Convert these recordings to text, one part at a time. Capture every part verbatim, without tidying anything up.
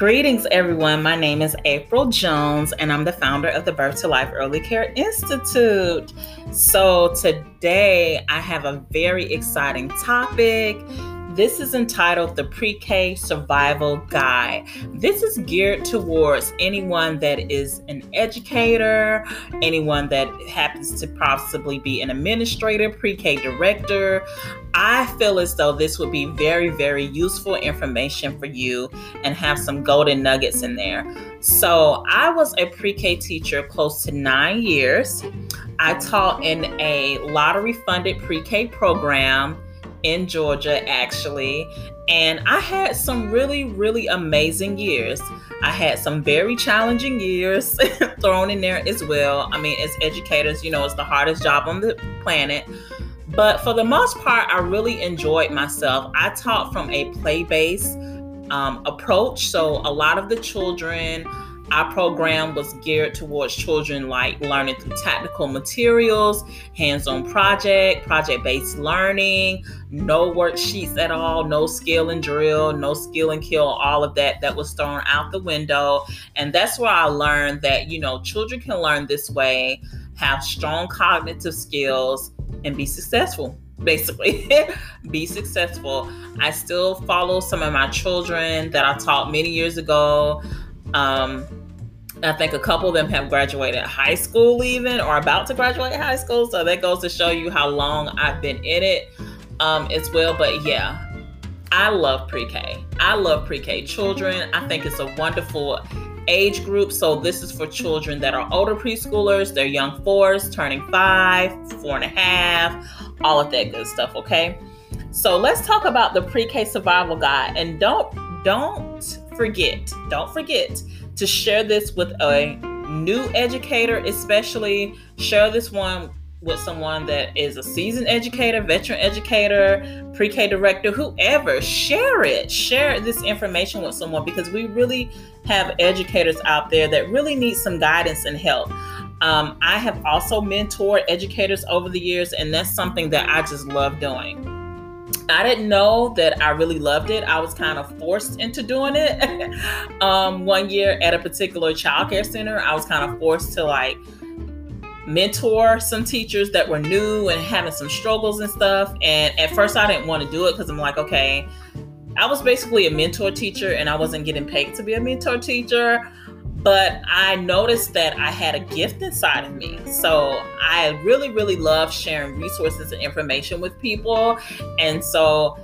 Greetings, everyone. My name is April Jones, and I'm the founder of the Birth to Life Early Care Institute. So today I have a very exciting topic. This is entitled the Pre-K Survival Guide. This is geared towards anyone that is an educator, anyone that happens to possibly be an administrator, pre-K director. I feel as though this would be very, very useful information for you and have some golden nuggets in there. So I was a pre-K teacher close to nine years. I taught in a lottery-funded pre-K program in Georgia, actually, and I had some really, really amazing years. I had some very challenging years thrown in there as well. I mean, as educators, you know, it's the hardest job on the planet. But for the most part, I really enjoyed myself. I taught from a play-based um, approach. So a lot of the children, our program was geared towards children like learning through tactical materials, hands-on project, project-based learning, no worksheets at all, no skill and drill, no skill and kill, all of that that was thrown out the window. And that's where I learned that, you know, children can learn this way, have strong cognitive skills, and be successful. Basically, be successful. I still follow some of my children that I taught many years ago. Um, I think a couple of them have graduated high school even, or about to graduate high school. So that goes to show you how long I've been in it um, as well. But yeah, I love pre-K. I love pre-K children. I think it's a wonderful age group. So this is for children that are older preschoolers. They're young fours, turning five, four and a half, all of that good stuff. Okay. So let's talk about the pre-K survival guide. And don't, don't forget, don't forget to share this with a new educator, especially share this one with someone that is a seasoned educator, veteran educator, pre-K director, whoever. Share it. Share this information with someone, because we really have educators out there that really need some guidance and help. Um, I have also mentored educators over the years, and that's something that I just love doing. I didn't know that I really loved it. I was kind of forced into doing it. um, one year at a particular childcare center, I was kind of forced to like mentor some teachers that were new and having some struggles and stuff. And at first I didn't want to do it, because I'm like, okay, I was basically a mentor teacher and I wasn't getting paid to be a mentor teacher. But I noticed that I had a gift inside of me. So I really, really love sharing resources and information with people. And so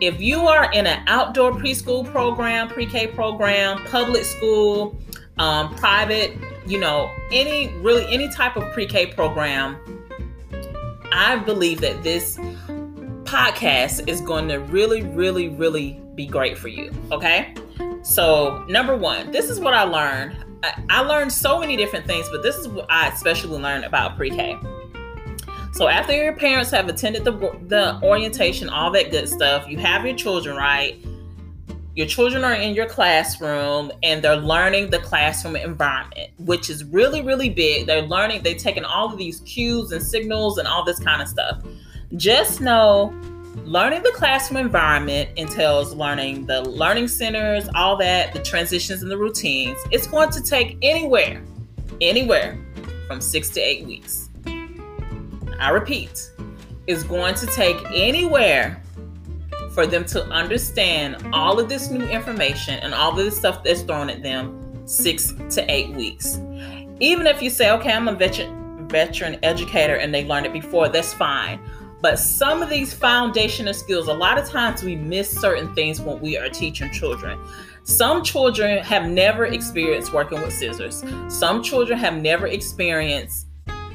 if you are in an outdoor preschool program, pre-K program, public school, um, private, you know, any really any type of pre-K program, I believe that this podcast is going to really, really, really be great for you. Okay. So number one, this is what I learned. I, I learned so many different things, but this is what I especially learned about pre-K. So after your parents have attended the, the orientation, all that good stuff, you have your children, right? Your children are in your classroom and they're learning the classroom environment, which is really, really big. They're learning, they're taking all of these cues and signals and all this kind of stuff. Just know, learning the classroom environment entails learning the learning centers, all that, the transitions and the routines. It's going to take anywhere, anywhere from six to eight weeks. I repeat, it's going to take anywhere for them to understand all of this new information and all of this stuff that's thrown at them, six to eight weeks. Even if you say, okay, I'm a veteran, veteran educator and they learned it before, that's fine. But some of these foundational skills, a lot of times we miss certain things when we are teaching children. Some children have never experienced working with scissors. Some children have never experienced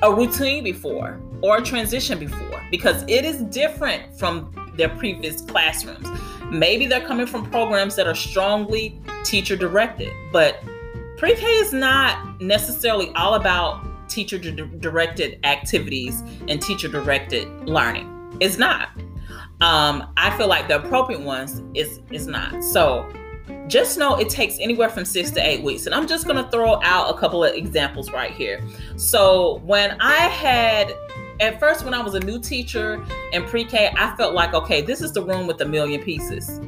a routine before or a transition before, because it is different from their previous classrooms. Maybe they're coming from programs that are strongly teacher directed, but pre-K is not necessarily all about teacher-directed activities and teacher-directed learning. It's not. Um, I feel like the appropriate ones is, is not. So just know it takes anywhere from six to eight weeks. And I'm just going to throw out a couple of examples right here. So when I had, at first when I was a new teacher in pre-K, I felt like, okay, this is the room with a million pieces.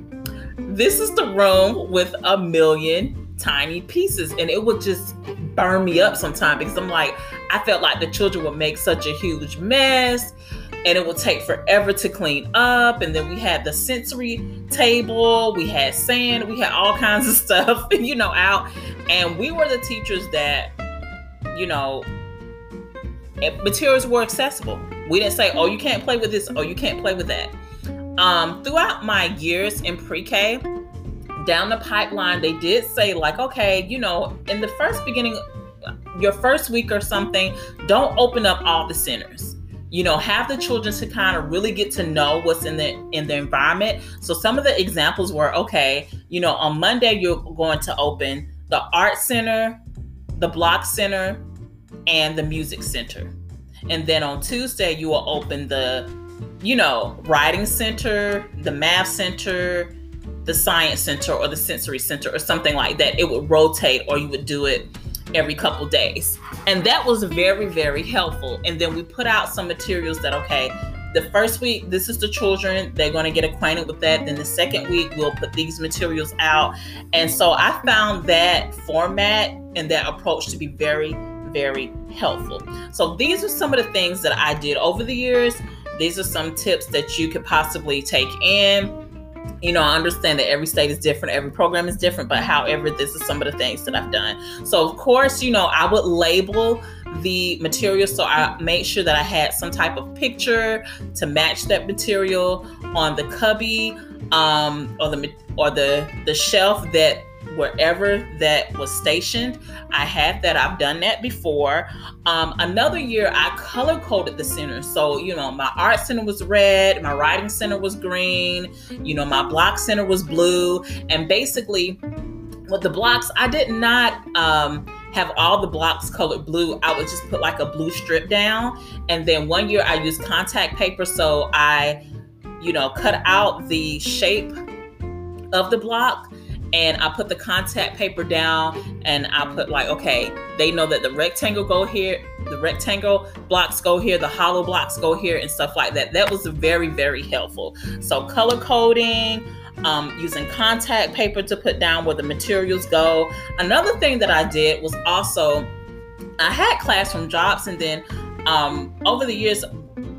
this is the room with a million tiny pieces, and it would just burn me up sometimes because I'm like, I felt like the children would make such a huge mess and it would take forever to clean up. And then we had the sensory table, we had sand, we had all kinds of stuff, you know, out. And we were the teachers that, you know, materials were accessible. We didn't say, oh, you can't play with this, oh, you can't play with that. Um, throughout my years in pre-K, down the pipeline, they did say like, okay, you know, in the first beginning, your first week or something, don't open up all the centers. You know, have the children to kind of really get to know what's in the in the environment. So some of the examples were, okay, you know, on Monday, you're going to open the art center, the block center, and the music center. And then on Tuesday, you will open the, you know, writing center, the math center, the science center, or the sensory center, or something like that. It would rotate, or you would do it every couple days. And that was very, very helpful. And then we put out some materials that, okay, the first week, this is the children, they're going to get acquainted with that. Then the second week, we'll put these materials out. And so I found that format and that approach to be very, very helpful. So these are some of the things that I did over the years. These are some tips that you could possibly take in. You know, I understand that every state is different, every program is different, but however, this is some of the things that I've done. So of course, you know, I would label the material. So I made sure that I had some type of picture to match that material on the cubby, um, or the, or the, the shelf that wherever that was stationed. I had that. I've done that before. Um, another year, I color coded the center. So, you know, my art center was red, my writing center was green, you know, my block center was blue. And basically, with the blocks, I did not um, have all the blocks colored blue. I would just put like a blue strip down. And then one year, I used contact paper. So I, you know, cut out the shape of the block, and I put the contact paper down, and I put like, okay, they know that the rectangle go here, the rectangle blocks go here, the hollow blocks go here, and stuff like that. That was very, very helpful. So color coding, um, using contact paper to put down where the materials go. Another thing that I did was also, I had classroom jobs, and then um, over the years,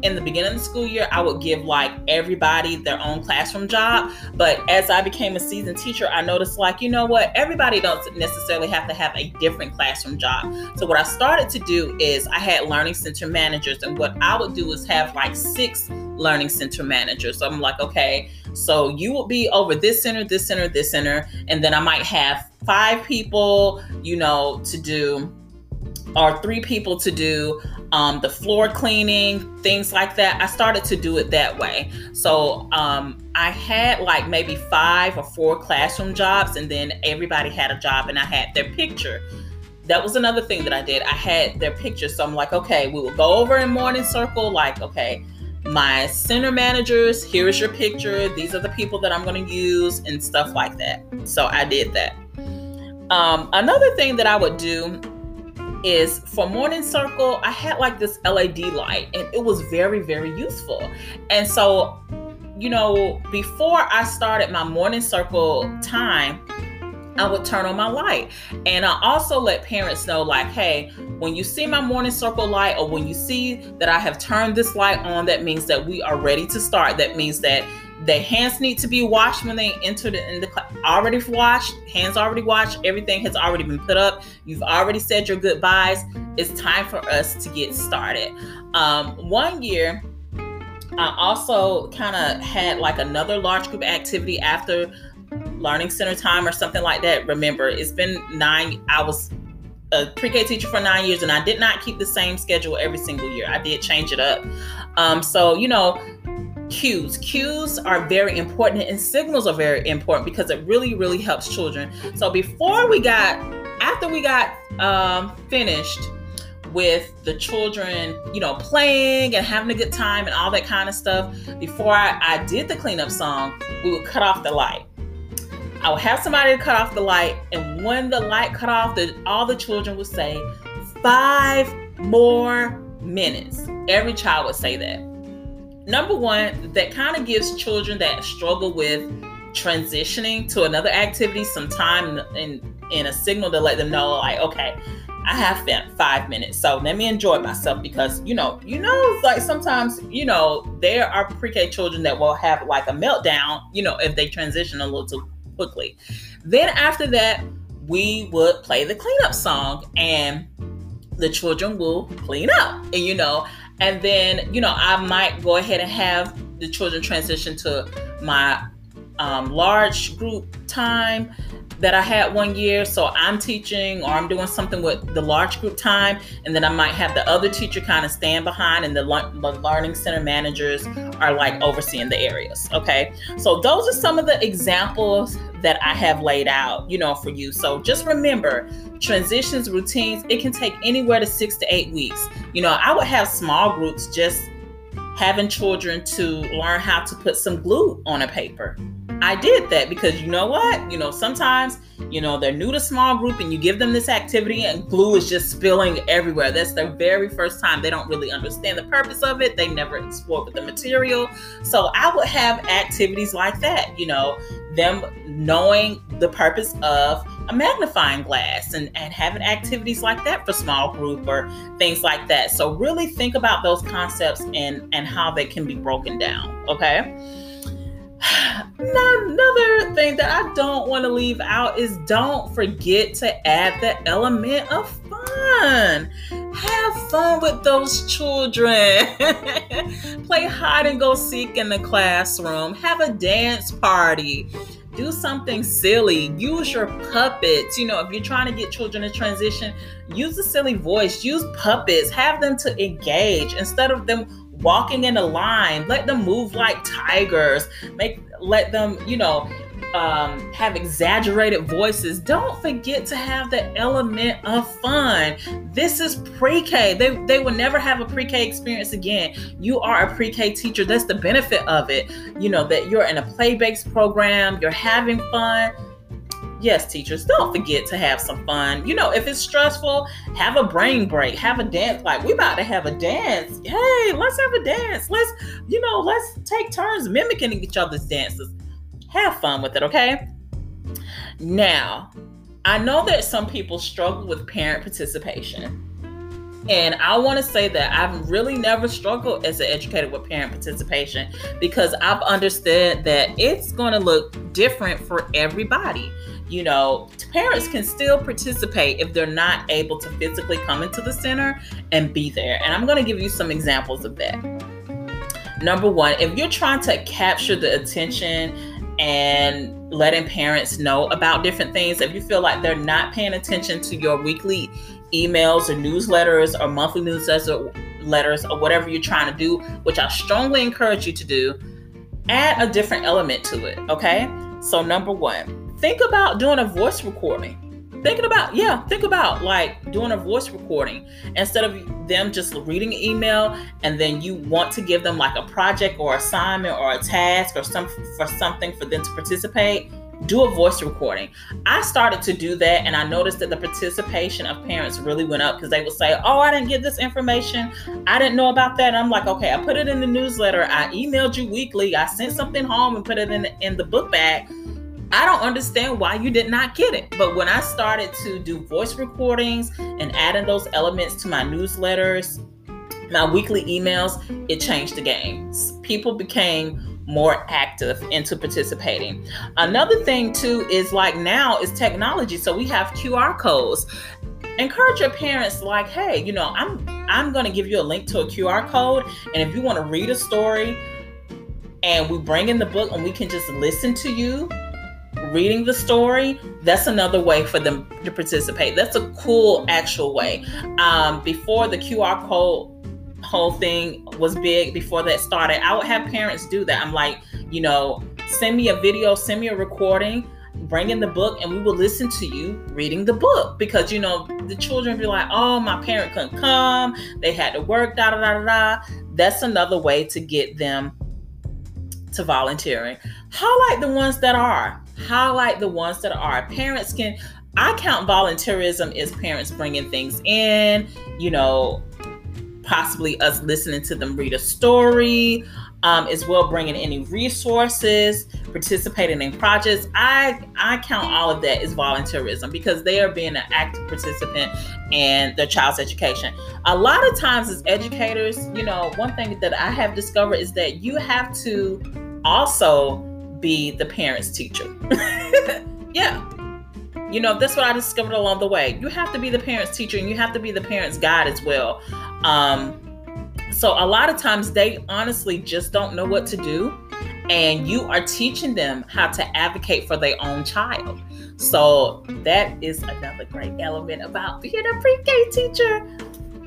in the beginning of the school year, I would give like everybody their own classroom job. But as I became a seasoned teacher, I noticed like, you know what, everybody don't necessarily have to have a different classroom job. So what I started to do is I had learning center managers, and what I would do is have like six learning center managers. So I'm like, okay, so you will be over this center, this center, this center. And then I might have five people, you know, to do, or three people to do um, the floor cleaning, things like that. I started to do it that way. So um, I had like maybe five or four classroom jobs, and then everybody had a job, and I had their picture. That was another thing that I did. I had their picture. So I'm like, okay, we will go over in morning circle, like, okay, my center managers, here's your picture. These are the people that I'm going to use and stuff like that. So I did that. Um, another thing that I would do is for morning circle, I had like this L E D light, and it was very, very useful. And so, you know, before I started my morning circle time, I would turn on my light. And I also let parents know like, hey, when you see my morning circle light, or when you see that I have turned this light on, that means that we are ready to start. That means that their hands need to be washed when they entered in the class. Already washed, hands already washed, everything has already been put up. You've already said your goodbyes. It's time for us to get started. Um, one year, I also kind of had like another large group activity after learning center time or something like that. Remember, it's been nine, I was a pre-K teacher for nine years, and I did not keep the same schedule every single year. I did change it up. Um, so, you know, Cues. Cues are very important, and signals are very important because it really, really helps children. So before we got, after we got um, finished with the children, you know, playing and having a good time and all that kind of stuff, before I, I did the cleanup song, we would cut off the light. I would have somebody to cut off the light, and when the light cut off, the, all the children would say, five more minutes. Every child would say that. Number one, that kind of gives children that struggle with transitioning to another activity some time and in a signal to let them know, like, okay, I have five minutes, so let me enjoy myself, because you know, you know, like sometimes, you know, there are pre-K children that will have like a meltdown, you know, if they transition a little too quickly. Then after that, we would play the cleanup song and the children will clean up, and you know, and then, you know, I might go ahead and have the children transition to my um, large group time that I had one year. So I'm teaching or I'm doing something with the large group time, and then I might have the other teacher kind of stand behind, and the, le- the learning center managers are like overseeing the areas. Okay. So those are some of the examples that I have laid out, you know, for you. So just remember, transitions, routines, it can take anywhere to six to eight weeks. You know, I would have small groups just having children to learn how to put some glue on a paper. I did that because, you know what, you know, sometimes, you know, they're new to small group and you give them this activity and glue is just spilling everywhere. That's their very first time. They don't really understand the purpose of it. They never explored with the material. So I would have activities like that, you know, them knowing the purpose of a magnifying glass, and, and having activities like that for small group or things like that. So really think about those concepts and, and how they can be broken down. Okay. Now, another thing that I don't want to leave out is don't forget to add the element of fun. Have fun with those children. Play hide and go seek in the classroom. Have a dance party. Do something silly. Use your puppets. You know, if you're trying to get children to transition, use a silly voice. Use puppets. Have them to engage instead of them walking in a line. Let them move like tigers. Make let them, you know, um, have exaggerated voices. Don't forget to have the element of fun. This is pre-K. They they will never have a pre-K experience again. You are a pre-K teacher. That's the benefit of it. You know, that you're in a play-based program. You're having fun. Yes, teachers, don't forget to have some fun. You know, if it's stressful, have a brain break, have a dance. Like, we about to have a dance. Hey, let's have a dance. Let's, you know, let's take turns mimicking each other's dances. Have fun with it, okay? Now, I know that some people struggle with parent participation. And I want to say that I've really never struggled as an educator with parent participation, because I've understood that it's going to look different for everybody. You know, parents can still participate if they're not able to physically come into the center and be there. And I'm going to give you some examples of that. Number one, if you're trying to capture the attention and letting parents know about different things, if you feel like they're not paying attention to your weekly emails or newsletters or monthly newsletters or whatever you're trying to do, which I strongly encourage you to do, add a different element to it, okay? So number one, think about doing a voice recording. Thinking about, yeah, think about like doing a voice recording instead of them just reading an email, and then you want to give them like a project or assignment or a task or some for something for them to participate. Do a voice recording. I started to do that, and I noticed that the participation of parents really went up, because they would say, oh, I didn't get this information. I didn't know about that. And I'm like, okay, I put it in the newsletter. I emailed you weekly. I sent something home and put it in the, in the book bag. I don't understand why you did not get it. But when I started to do voice recordings and adding those elements to my newsletters, my weekly emails, it changed the game. People became more active into participating. Another thing too is, like, now is technology. So we have Q R codes. Encourage your parents, like, hey, you know, I'm, I'm going to give you a link to a Q R code. And if you want to read a story, and we bring in the book and we can just listen to you reading the story, that's another way for them to participate. That's a cool actual way. Um, before the Q R code whole thing was big, before that started, I would have parents do that. I'm like, you know, send me a video, send me a recording, bring in the book, and we will listen to you reading the book, because, you know, the children be like, oh, my parent couldn't come, they had to work, da da da da. That's another way to get them to volunteering. Highlight the ones that are. Highlight the ones that are. Parents can, I count volunteerism as parents bringing things in, you know, possibly us listening to them read a story, um, as well, bringing any resources, participating in projects. I, I count all of that as volunteerism because they are being an active participant in their child's education. A lot of times as educators, you know, one thing that I have discovered is that you have to also be the parent's teacher. Yeah. You know, that's what I discovered along the way. You have to be the parent's teacher and you have to be the parent's guide as well. Um, so a lot of times they honestly just don't know what to do. And you are teaching them how to advocate for their own child. So that is another great element about being a pre-K teacher.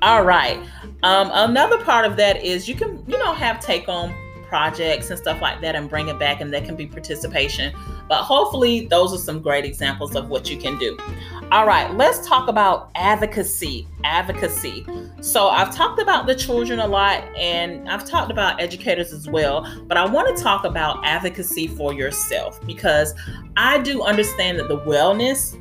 All right. Um, another part of that is you can, you know, have take-home projects and stuff like that and bring it back, and that can be participation. But hopefully those are some great examples of what you can do. All right, let's talk about advocacy. Advocacy. So I've talked about the children a lot, and I've talked about educators as well, but I want to talk about advocacy for yourself, because I do understand that the wellness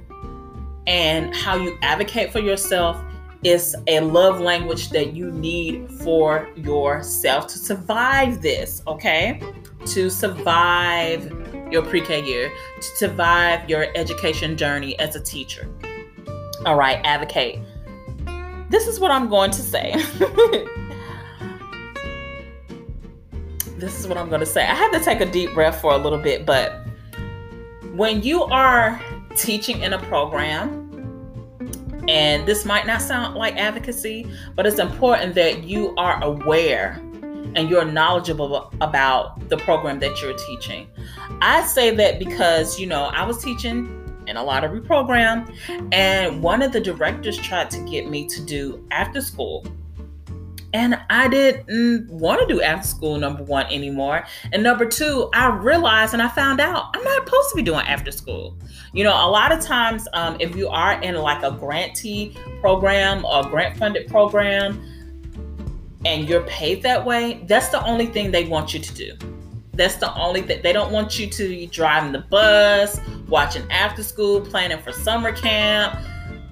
and how you advocate for yourself is a love language that you need for yourself to survive this, okay? To survive your pre-K year, to survive your education journey as a teacher. All right, advocate. This is what I'm going to say. This is what I'm going to say. I had to take a deep breath for a little bit, but when you are teaching in a program, and this might not sound like advocacy, but it's important that you are aware and you're knowledgeable about the program that you're teaching. I say that because, you know, I was teaching in a lottery program, and one of the directors tried to get me to do after school. And I didn't want to do after school, number one, anymore. And number two, I realized and I found out I'm not supposed to be doing after school. You know, a lot of times um, if you are in like a grantee program or grant funded program and you're paid that way, that's the only thing they want you to do. That's the only thing. They don't want you to be driving the bus, watching after school, planning for summer camp.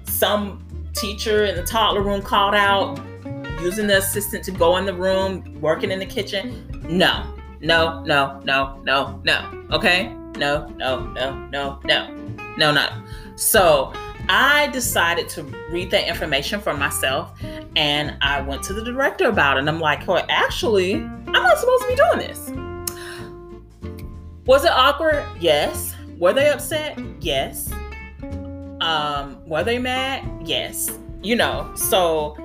Some teacher in the toddler room called out, using the assistant to go in the room, working in the kitchen. No, no, no, no, no, no. Okay? No, no, no, no, no, no, no. So I decided to read that information for myself, and I went to the director about it. And I'm like, well, actually, I'm not supposed to be doing this. Was it awkward? Yes. Were they upset? Yes. Um, were they mad? Yes. You know, so...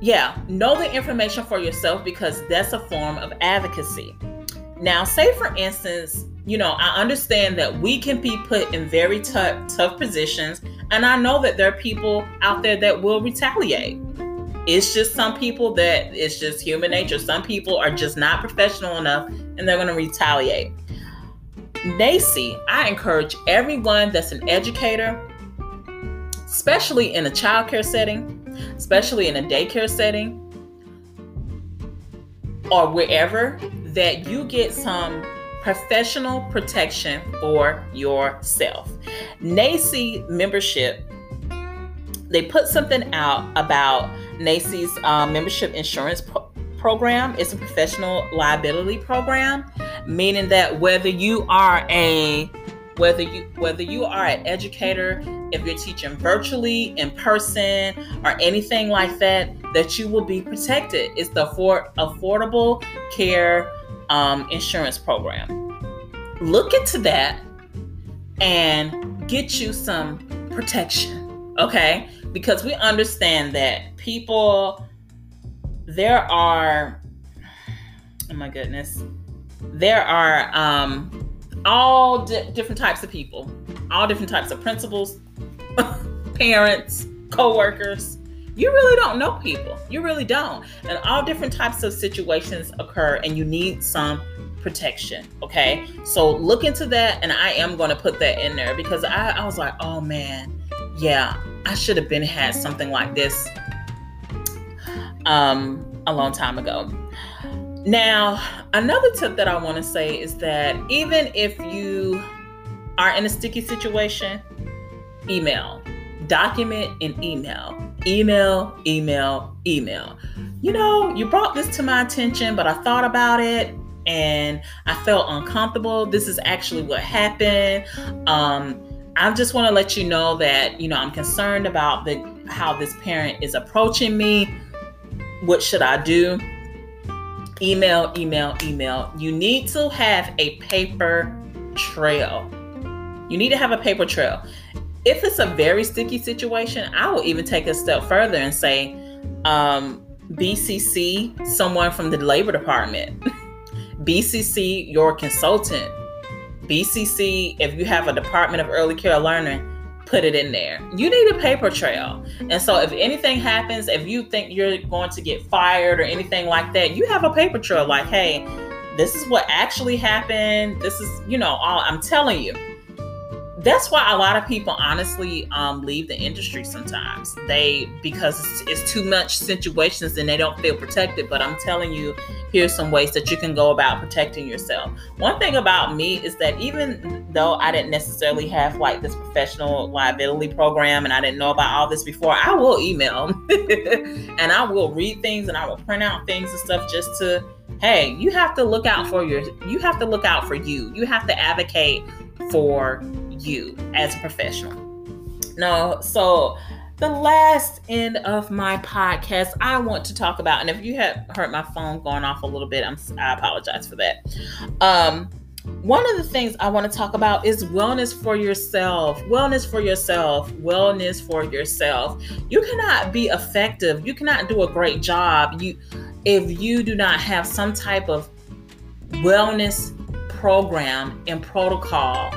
yeah, know the information for yourself, because that's a form of advocacy. Now, say for instance, you know, I understand that we can be put in very tough, tough positions, and I know that there are people out there that will retaliate. It's just some people that it's just human nature. Some people are just not professional enough, and they're going to retaliate. N A E Y C, I encourage everyone that's an educator, especially in a childcare setting, especially in a daycare setting or wherever, that you get some professional protection for yourself. N A E Y C membership, they put something out about N A E Y C's uh, membership insurance pro- program. It's a professional liability program, meaning that whether you are a Whether you whether you are an educator, if you're teaching virtually, in person, or anything like that, that you will be protected. It's the for, Affordable Care um, Insurance Program. Look into that and get you some protection, okay? Because we understand that people, there are, oh my goodness, there are... Um, all di- different types of people, all different types of principals, parents, co-workers. You really don't know people. You really don't. And all different types of situations occur, and you need some protection, okay? So look into that, and I am going to put that in there, because I, I was like, oh man, yeah, I should have been had something like this um, a long time ago. Now, another tip that I want to say is that even if you are in a sticky situation, email, document and email. Email, email, email. You know, you brought this to my attention, but I thought about it and I felt uncomfortable. This is actually what happened. Um, I just want to let you know that, you know, I'm concerned about the how this parent is approaching me. What should I do? Email, email, email. You need to have a paper trail. You need to have a paper trail. If it's a very sticky situation, I will even take a step further and say, um, B C C someone from the labor department, B C C your consultant, B C C if you have a Department of Early Care Learning, put it in there. You need a paper trail. And so if anything happens, if you think you're going to get fired or anything like that, you have a paper trail like, hey, this is what actually happened. This is, you know, all I'm telling you. That's why a lot of people honestly um, leave the industry sometimes. They, because it's, it's too much situations and they don't feel protected. But I'm telling you, here's some ways that you can go about protecting yourself. One thing about me is that even though I didn't necessarily have like this professional liability program and I didn't know about all this before, I will email and I will read things and I will print out things and stuff just to, hey, you have to look out for your, you have to look out for you. You have to advocate for you as a professional. No, so the last end of my podcast I want to talk about, and if you have heard my phone going off a little bit, I'm, I apologize for that. Um, one of the things I want to talk about is wellness for yourself, wellness for yourself, wellness for yourself. You cannot be effective. You cannot do a great job. You, if you do not have some type of wellness program and protocol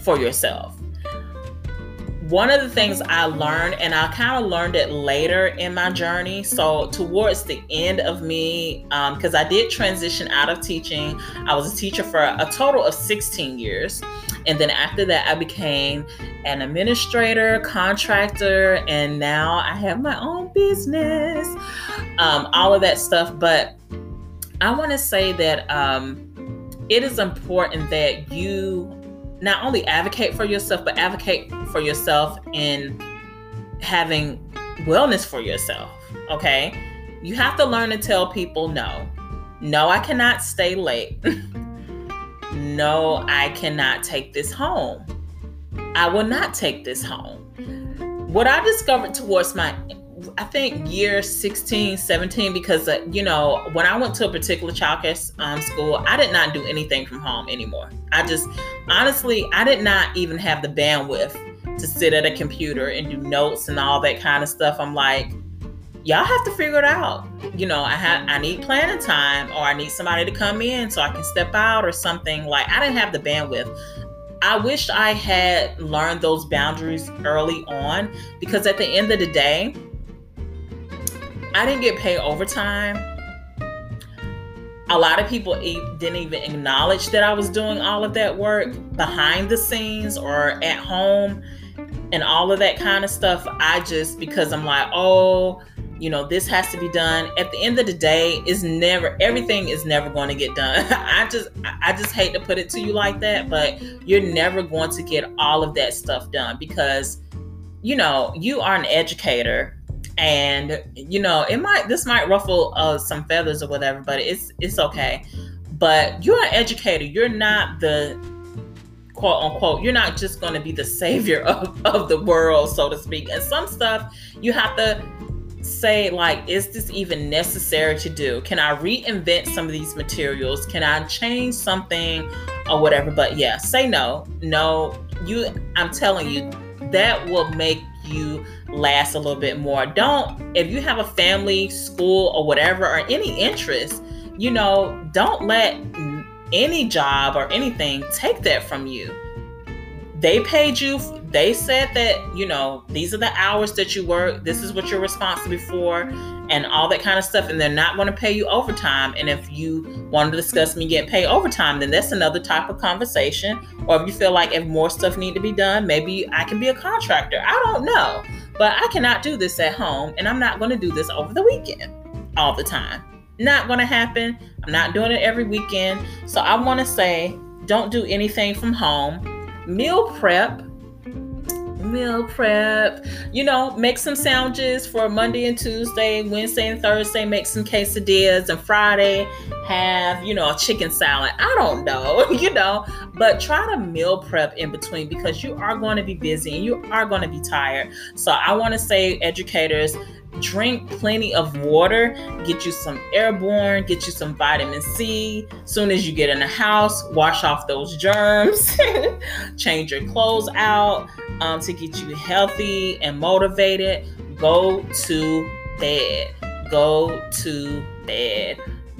for yourself. One of the things I learned, and I kind of learned it later in my journey, so towards the end of me, um, because I did transition out of teaching. I was a teacher for a total of sixteen years. And then after that, I became an administrator, contractor, and now I have my own business, um, all of that stuff. But I want to say that um, it is important that you not only advocate for yourself, but advocate for yourself in having wellness for yourself, okay? You have to learn to tell people, no. No, I cannot stay late. No, I cannot take this home. I will not take this home. What I discovered towards my, I think year sixteen, seventeen, because, uh, you know, when I went to a particular childcare um, school, I did not do anything from home anymore. I just, honestly, I did not even have the bandwidth to sit at a computer and do notes and all that kind of stuff. I'm like, y'all have to figure it out. You know, I have, I need planning time, or I need somebody to come in so I can step out or something. Like, I didn't have the bandwidth. I wish I had learned those boundaries early on, because at the end of the day, I didn't get paid overtime. A lot of people didn't even acknowledge that I was doing all of that work behind the scenes or at home and all of that kind of stuff. I just, because I'm like, oh, you know, this has to be done. At the end of the day, it's never, everything is never going to get done. I just, I just hate to put it to you like that, but you're never going to get all of that stuff done because, you know, you are an educator. And, you know, it might, this might ruffle uh, some feathers or whatever, but it's, it's okay. But you're an educator. You're not the quote unquote, you're not just going to be the savior of, of the world, so to speak. And some stuff you have to say, like, is this even necessary to do? Can I reinvent some of these materials? Can I change something or whatever? But yeah, say no, no, you, I'm telling you, that will make you last a little bit more. Don't, if you have a family, school, or whatever, or any interest, you know, don't let any job or anything take that from you. They paid you. They said that, you know, these are the hours that you work. This is what you're responsible for and all that kind of stuff. And they're not going to pay you overtime. And if you want to discuss me getting paid overtime, then that's another type of conversation. Or if you feel like if more stuff need to be done, maybe I can be a contractor. I don't know, but I cannot do this at home. And I'm not going to do this over the weekend all the time. Not going to happen. I'm not doing it every weekend. So I want to say, don't do anything from home. Meal prep. meal prep, you know, make some sandwiches for Monday and Tuesday, Wednesday and Thursday, make some quesadillas, and Friday have, you know, a chicken salad. I don't know, you know, but try to meal prep in between, because you are going to be busy and you are going to be tired. So I want to say, educators, drink plenty of water, get you some airborne, get you some vitamin C. Soon as you get in the house, wash off those germs, change your clothes out um, to get you healthy and motivated. Go to bed, go to bed,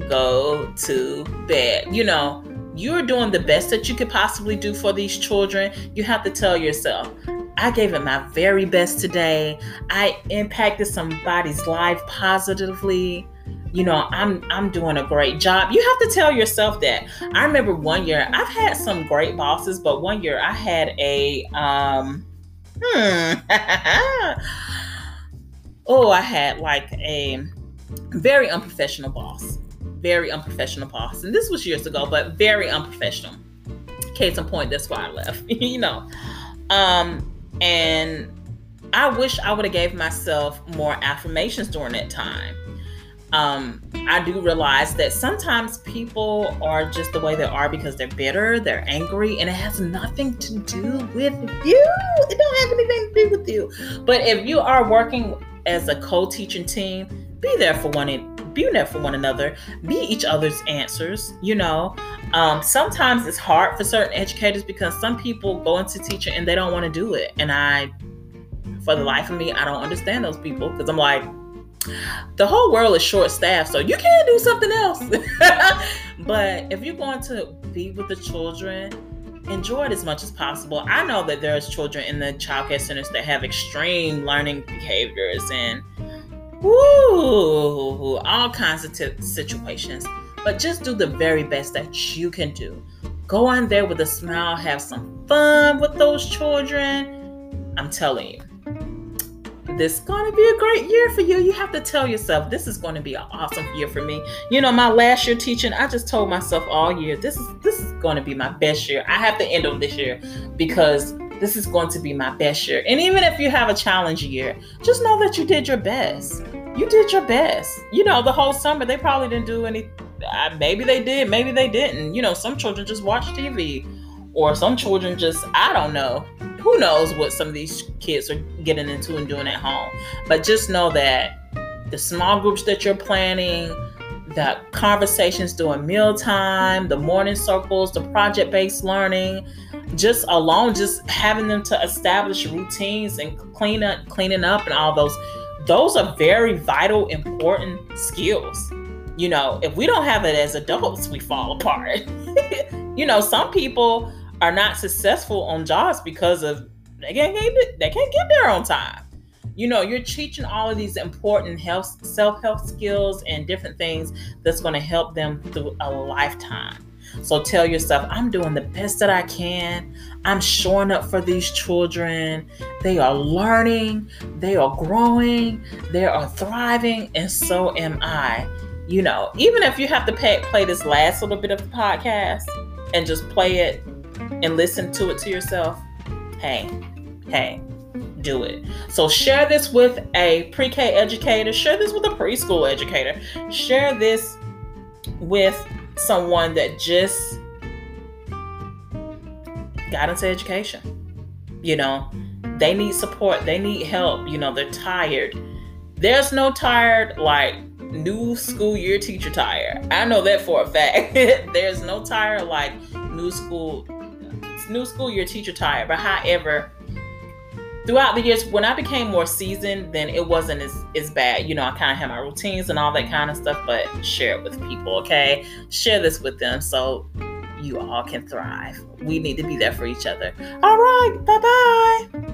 go to bed. You know, you're doing the best that you could possibly do for these children. You have to tell yourself, I gave it my very best today. I impacted somebody's life positively. You know, I'm I'm doing a great job. You have to tell yourself that. I remember one year, I've had some great bosses, but one year I had a, um, hmm, oh, I had like a very unprofessional boss, very unprofessional boss. And this was years ago, but very unprofessional. Case in point, that's why I left, you know. Um, and I wish I would have gave myself more affirmations during that time. Um, I do realize that sometimes people are just the way they are because they're bitter, they're angry, and it has nothing to do with you. It don't have anything to do with you. But if you are working as a co-teaching team, be there for one another. Be there for one another, be each other's answers, you know. Um, sometimes it's hard for certain educators because some people go into teaching and they don't want to do it. And I, for the life of me, I don't understand those people, because I'm like, the whole world is short-staffed, so you can't do something else. But if you're going to be with the children, enjoy it as much as possible. I know that there's children in the child care centers that have extreme learning behaviors and Ooh, all kinds of t- situations, but just do the very best that you can do. Go on there with a smile, have some fun with those children. I'm telling you, this is going to be a great year for you. You have to tell yourself, this is going to be an awesome year for me. You know, my last year teaching, I just told myself all year, this is, this is going to be my best year. I have to end on this year because this is going to be my best year. And even if you have a challenging year, just know that you did your best. You did your best. You know, the whole summer, they probably didn't do any, uh, maybe they did, maybe they didn't. You know, some children just watch T V, or some children just, I don't know. Who knows what some of these kids are getting into and doing at home. But just know that the small groups that you're planning, the conversations during mealtime, the morning circles, the project-based learning, just alone, just having them to establish routines and clean up, cleaning up and all those, those are very vital, important skills. You know, if we don't have it as adults, we fall apart. You know, some people are not successful on jobs because of, they can't get, they can't get there on time. You know, you're teaching all of these important health, self-help skills and different things that's going to help them through a lifetime. So tell yourself, I'm doing the best that I can. I'm showing up for these children. They are learning. They are growing. They are thriving. And so am I. You know, even if you have to pay, play this last little bit of the podcast and just play it and listen to it to yourself, hey, hey. Do it. So share this with a pre-K educator, share this with a preschool educator, share this with someone that just got into education. You know, they need support, they need help, you know, they're tired. There's no tired like new school year teacher tired. I know that for a fact. There's no tired like new school new school year teacher tired, but however, throughout the years, when I became more seasoned, then it wasn't as, as bad. You know, I kind of had my routines and all that kind of stuff, but share it with people, okay? Share this with them so you all can thrive. We need to be there for each other. All right, bye-bye.